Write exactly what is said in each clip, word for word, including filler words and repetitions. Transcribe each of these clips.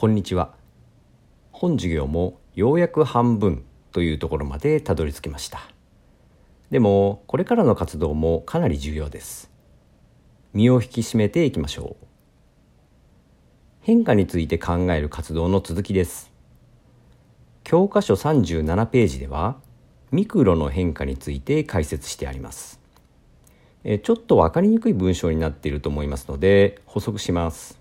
こんにちは。本授業もようやく半分というところまでたどり着きました。でもこれからの活動もかなり重要です。身を引き締めていきましょう。変化について考える活動の続きです。教科書さんじゅうななページではミクロの変化について解説してあります。え、ちょっと分かりにくい文章になっていると思いますので補足します。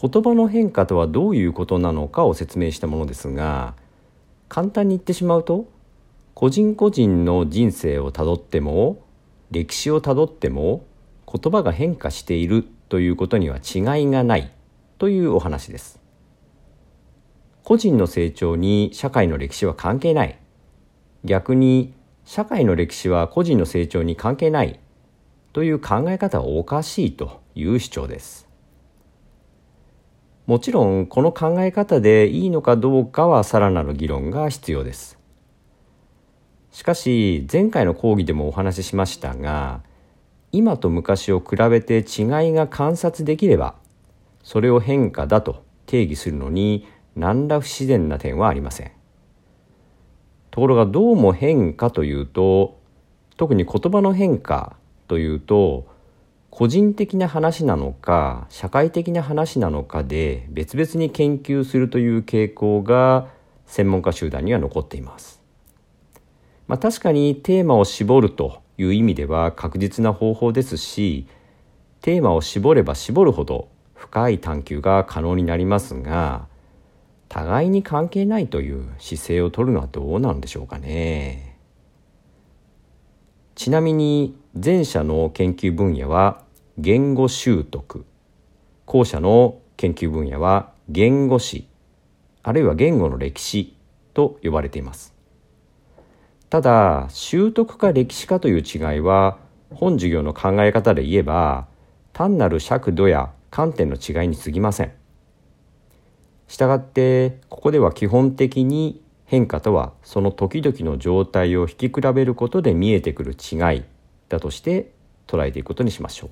言葉の変化とはどういうことなのかを説明したものですが、簡単に言ってしまうと、個人個人の人生をたどっても、歴史をたどっても、言葉が変化しているということには違いがないというお話です。個人の成長に社会の歴史は関係ない。逆に、社会の歴史は個人の成長に関係ないという考え方はおかしいという主張です。もちろんこの考え方でいいのかどうかはさらなる議論が必要です。しかし前回の講義でもお話ししましたが、今と昔を比べて違いが観察できれば、それを変化だと定義するのに何ら不自然な点はありません。ところがどうも変化というと、特に言葉の変化というと、個人的な話なのか社会的な話なのかで別々に研究するという傾向が専門家集団には残っています。まあ、確かにテーマを絞るという意味では確実な方法ですし、テーマを絞れば絞るほど深い探究が可能になりますが、互いに関係ないという姿勢を取るのはどうなんでしょうかね。ちなみに前者の研究分野は言語習得、後者の研究分野は言語史、あるいは言語の歴史と呼ばれています。ただ、習得か歴史かという違いは、本授業の考え方で言えば、単なる尺度や観点の違いに過ぎません。したがって、ここでは基本的に、変化とはその時々の状態を比較比べることで見えてくる違いだとして捉えていくことにしましょう。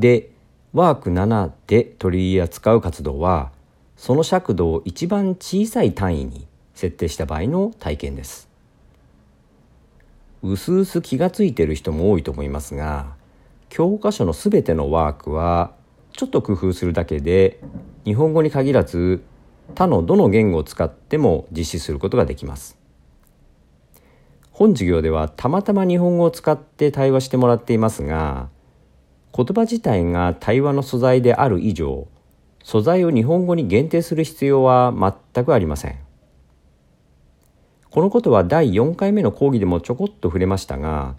で、ワークななで取り扱う活動は、その尺度を一番小さい単位に設定した場合の体験です。うすうす気がついている人も多いと思いますが、教科書のすべてのワークはちょっと工夫するだけで、日本語に限らず他のどの言語を使っても実施することができます。本授業ではたまたま日本語を使って対話してもらっていますが、言葉自体が対話の素材である以上、素材を日本語に限定する必要は全くありません。このことはだいよんかいめの講義でもちょこっと触れましたが、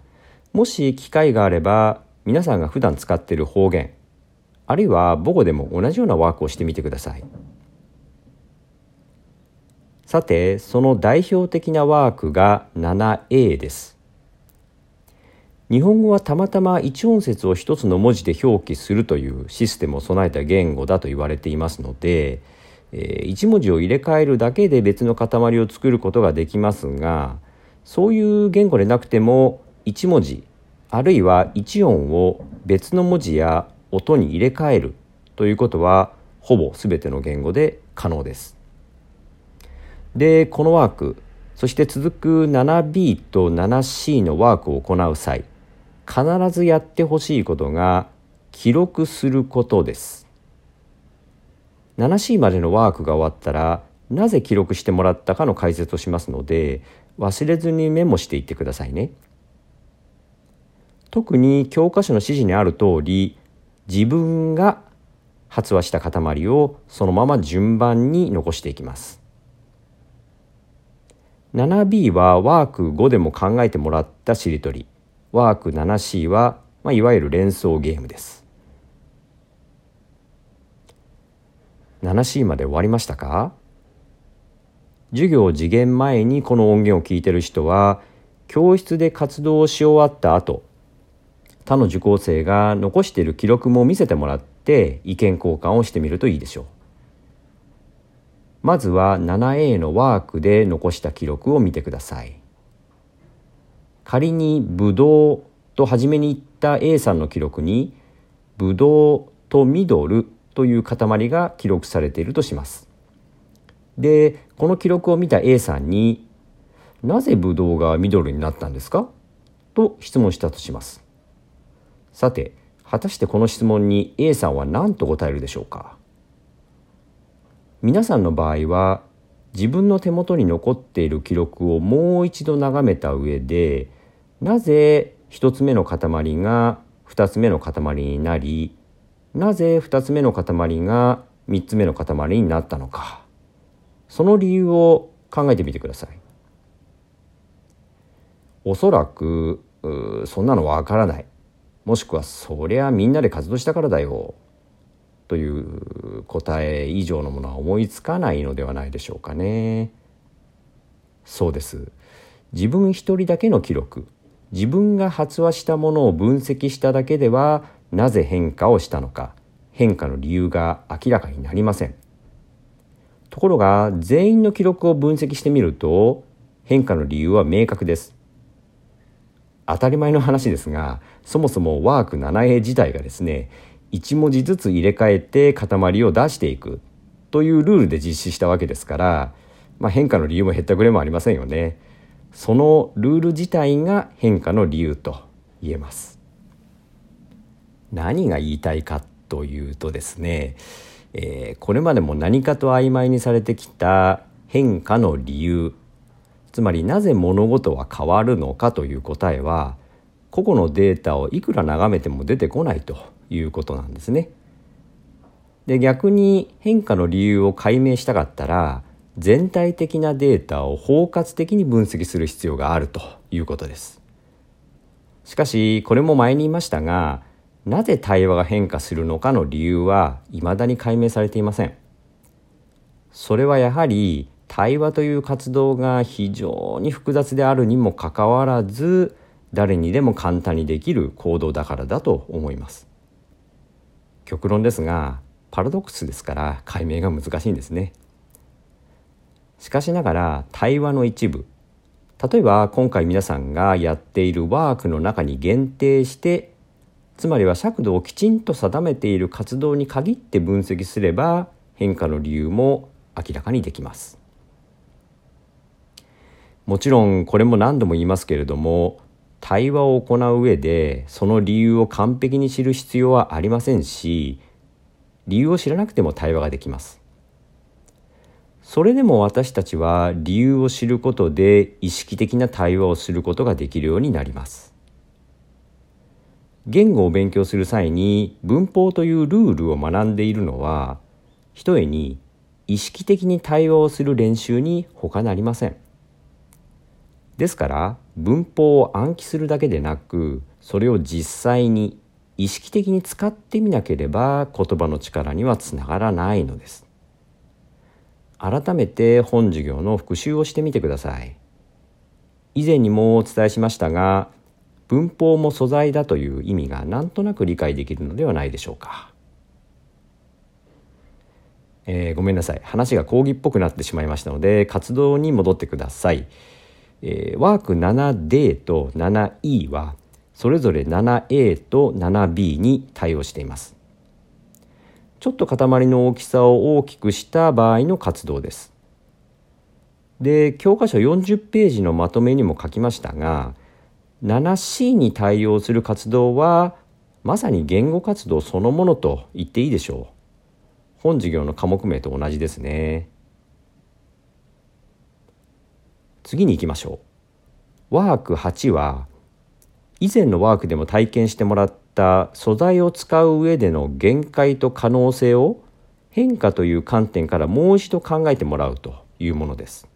もし機会があれば皆さんが普段使っている方言、あるいは母語でも同じようなワークをしてみてください。さて、その代表的なワークが ななエー です。日本語はたまたま一音節を一つの文字で表記するというシステムを備えた言語だと言われていますので、えー、一文字を入れ替えるだけで別の塊を作ることができますが、そういう言語でなくても一文字あるいは一音を別の文字や音に入れ替えるということはほぼ全ての言語で可能です。で、このワーク、そして続く ななビー と ななシー のワークを行う際、必ずやってほしいことが記録することです。ななシー までのワークが終わったら、なぜ記録してもらったかの解説をしますので、忘れずにメモしていってくださいね。特に教科書の指示にある通り、自分が発話した塊をそのまま順番に残していきます。ななビー はワークごでも考えてもらったしりとり、ワーク ななシー は、まあ、いわゆる連想ゲームです。ななシー まで終わりましたか？授業を次元前にこの音源を聞いている人は、教室で活動をし終わった後、他の受講生が残している記録も見せてもらって意見交換をしてみるといいでしょう。まずは ななエー のワークで残した記録を見てください。仮にぶどうと初めに言った A さんの記録にぶどうとミドルという塊が記録されているとします。で、この記録を見た A さんに、なぜブドウが緑になったんですかと質問したとします。さて、果たしてこの質問に A さんは何と答えるでしょうか。皆さんの場合は、自分の手元に残っている記録をもう一度眺めた上で、なぜ一つ目の塊が二つ目の塊になり、なぜ二つ目の塊が三つ目の塊になったのか、その理由を考えてみてください。おそらく、そんなのわからない。もしくは、そりゃみんなで活動したからだよ。という答え以上のものは思いつかないのではないでしょうかね。そうです。自分一人だけの記録、自分が発話したものを分析しただけでは、なぜ変化をしたのか、変化の理由が明らかになりません。ところが、全員の記録を分析してみると、変化の理由は明確です。当たり前の話ですが、そもそもワーク ななエー 自体がですね、いち文字ずつ入れ替えて塊を出していくというルールで実施したわけですから、まあ、変化の理由もへったくれもありませんよね。そのルール自体が変化の理由と言えます。何が言いたいかというとですね、えー、これまでも何かと曖昧にされてきた変化の理由、つまりなぜ物事は変わるのかという答えは、個々のデータをいくら眺めても出てこないということなんですね。で、逆に変化の理由を解明したかったら、全体的なデータを包括的に分析する必要があるということです。しかし、これも前に言いましたが、なぜ対話が変化するのかの理由は未だに解明されていません。それはやはり対話という活動が非常に複雑であるにもかかわらず、誰にでも簡単にできる行動だからだと思います。極論ですが、パラドックスですから解明が難しいんですね。しかしながら、対話の一部、例えば今回皆さんがやっているワークの中に限定して、つまりは尺度をきちんと定めている活動に限って分析すれば、変化の理由も明らかにできます。もちろん、これも何度も言いますけれども、対話を行う上でその理由を完璧に知る必要はありませんし、理由を知らなくても対話ができます。それでも私たちは理由を知ることで意識的な対話をすることができるようになります。言語を勉強する際に文法というルールを学んでいるのは、ひとえに意識的に対話をする練習に他なりません。ですから、文法を暗記するだけでなく、それを実際に意識的に使ってみなければ言葉の力にはつながらないのです。改めて本授業の復習をしてみてください。以前にもお伝えしましたが、文法も素材だという意味がなんとなく理解できるのではないでしょうか。えー、ごめんなさい。話が講義っぽくなってしまいましたので、活動に戻ってください。えー、ワーク ななディー と ななイー はそれぞれ ななエー と ななビー に対応しています。ちょっと塊の大きさを大きくした場合の活動です。で、教科書よんじゅっページのまとめにも書きましたが、 ななシー に対応する活動はまさに言語活動そのものと言っていいでしょう。本授業の科目名と同じですね。次に行きましょう。ワークはちは、以前のワークでも体験してもらった素材を使う上での限界と可能性を変化という観点からもう一度考えてもらうというものです。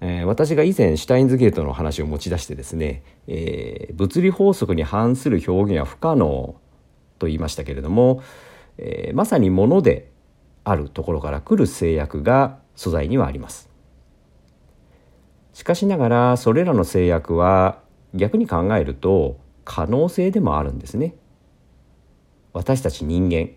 えー、私が以前シュタインズゲートの話を持ち出してですね、えー、物理法則に反する表現は不可能と言いましたけれども、えー、まさにものであるところから来る制約が素材にはあります。しかしながら、それらの制約は逆に考えると可能性でもあるんですね。私たち人間、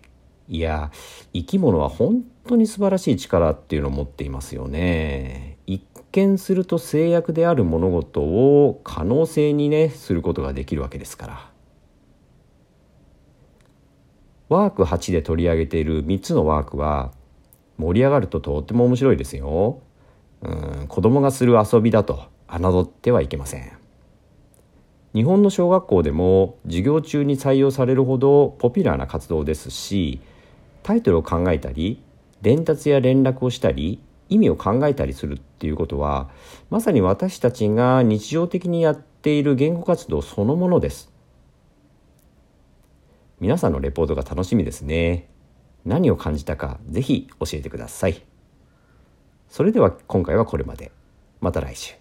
いや生き物は本当に素晴らしい力っていうのを持っていますよね。一見すると制約である物事を可能性にねすることができるわけですから。ワークはちで取り上げているみっつのワークは盛り上がるととっても面白いですよ。うん、子供がする遊びだと侮ってはいけません。日本の小学校でも授業中に採用されるほどポピュラーな活動ですし、タイトルを考えたり伝達や連絡をしたり意味を考えたりするっていうことは、まさに私たちが日常的にやっている言語活動そのものです。皆さんのレポートが楽しみですね。何を感じたかぜひ教えてください。それでは今回はこれまで。また来週。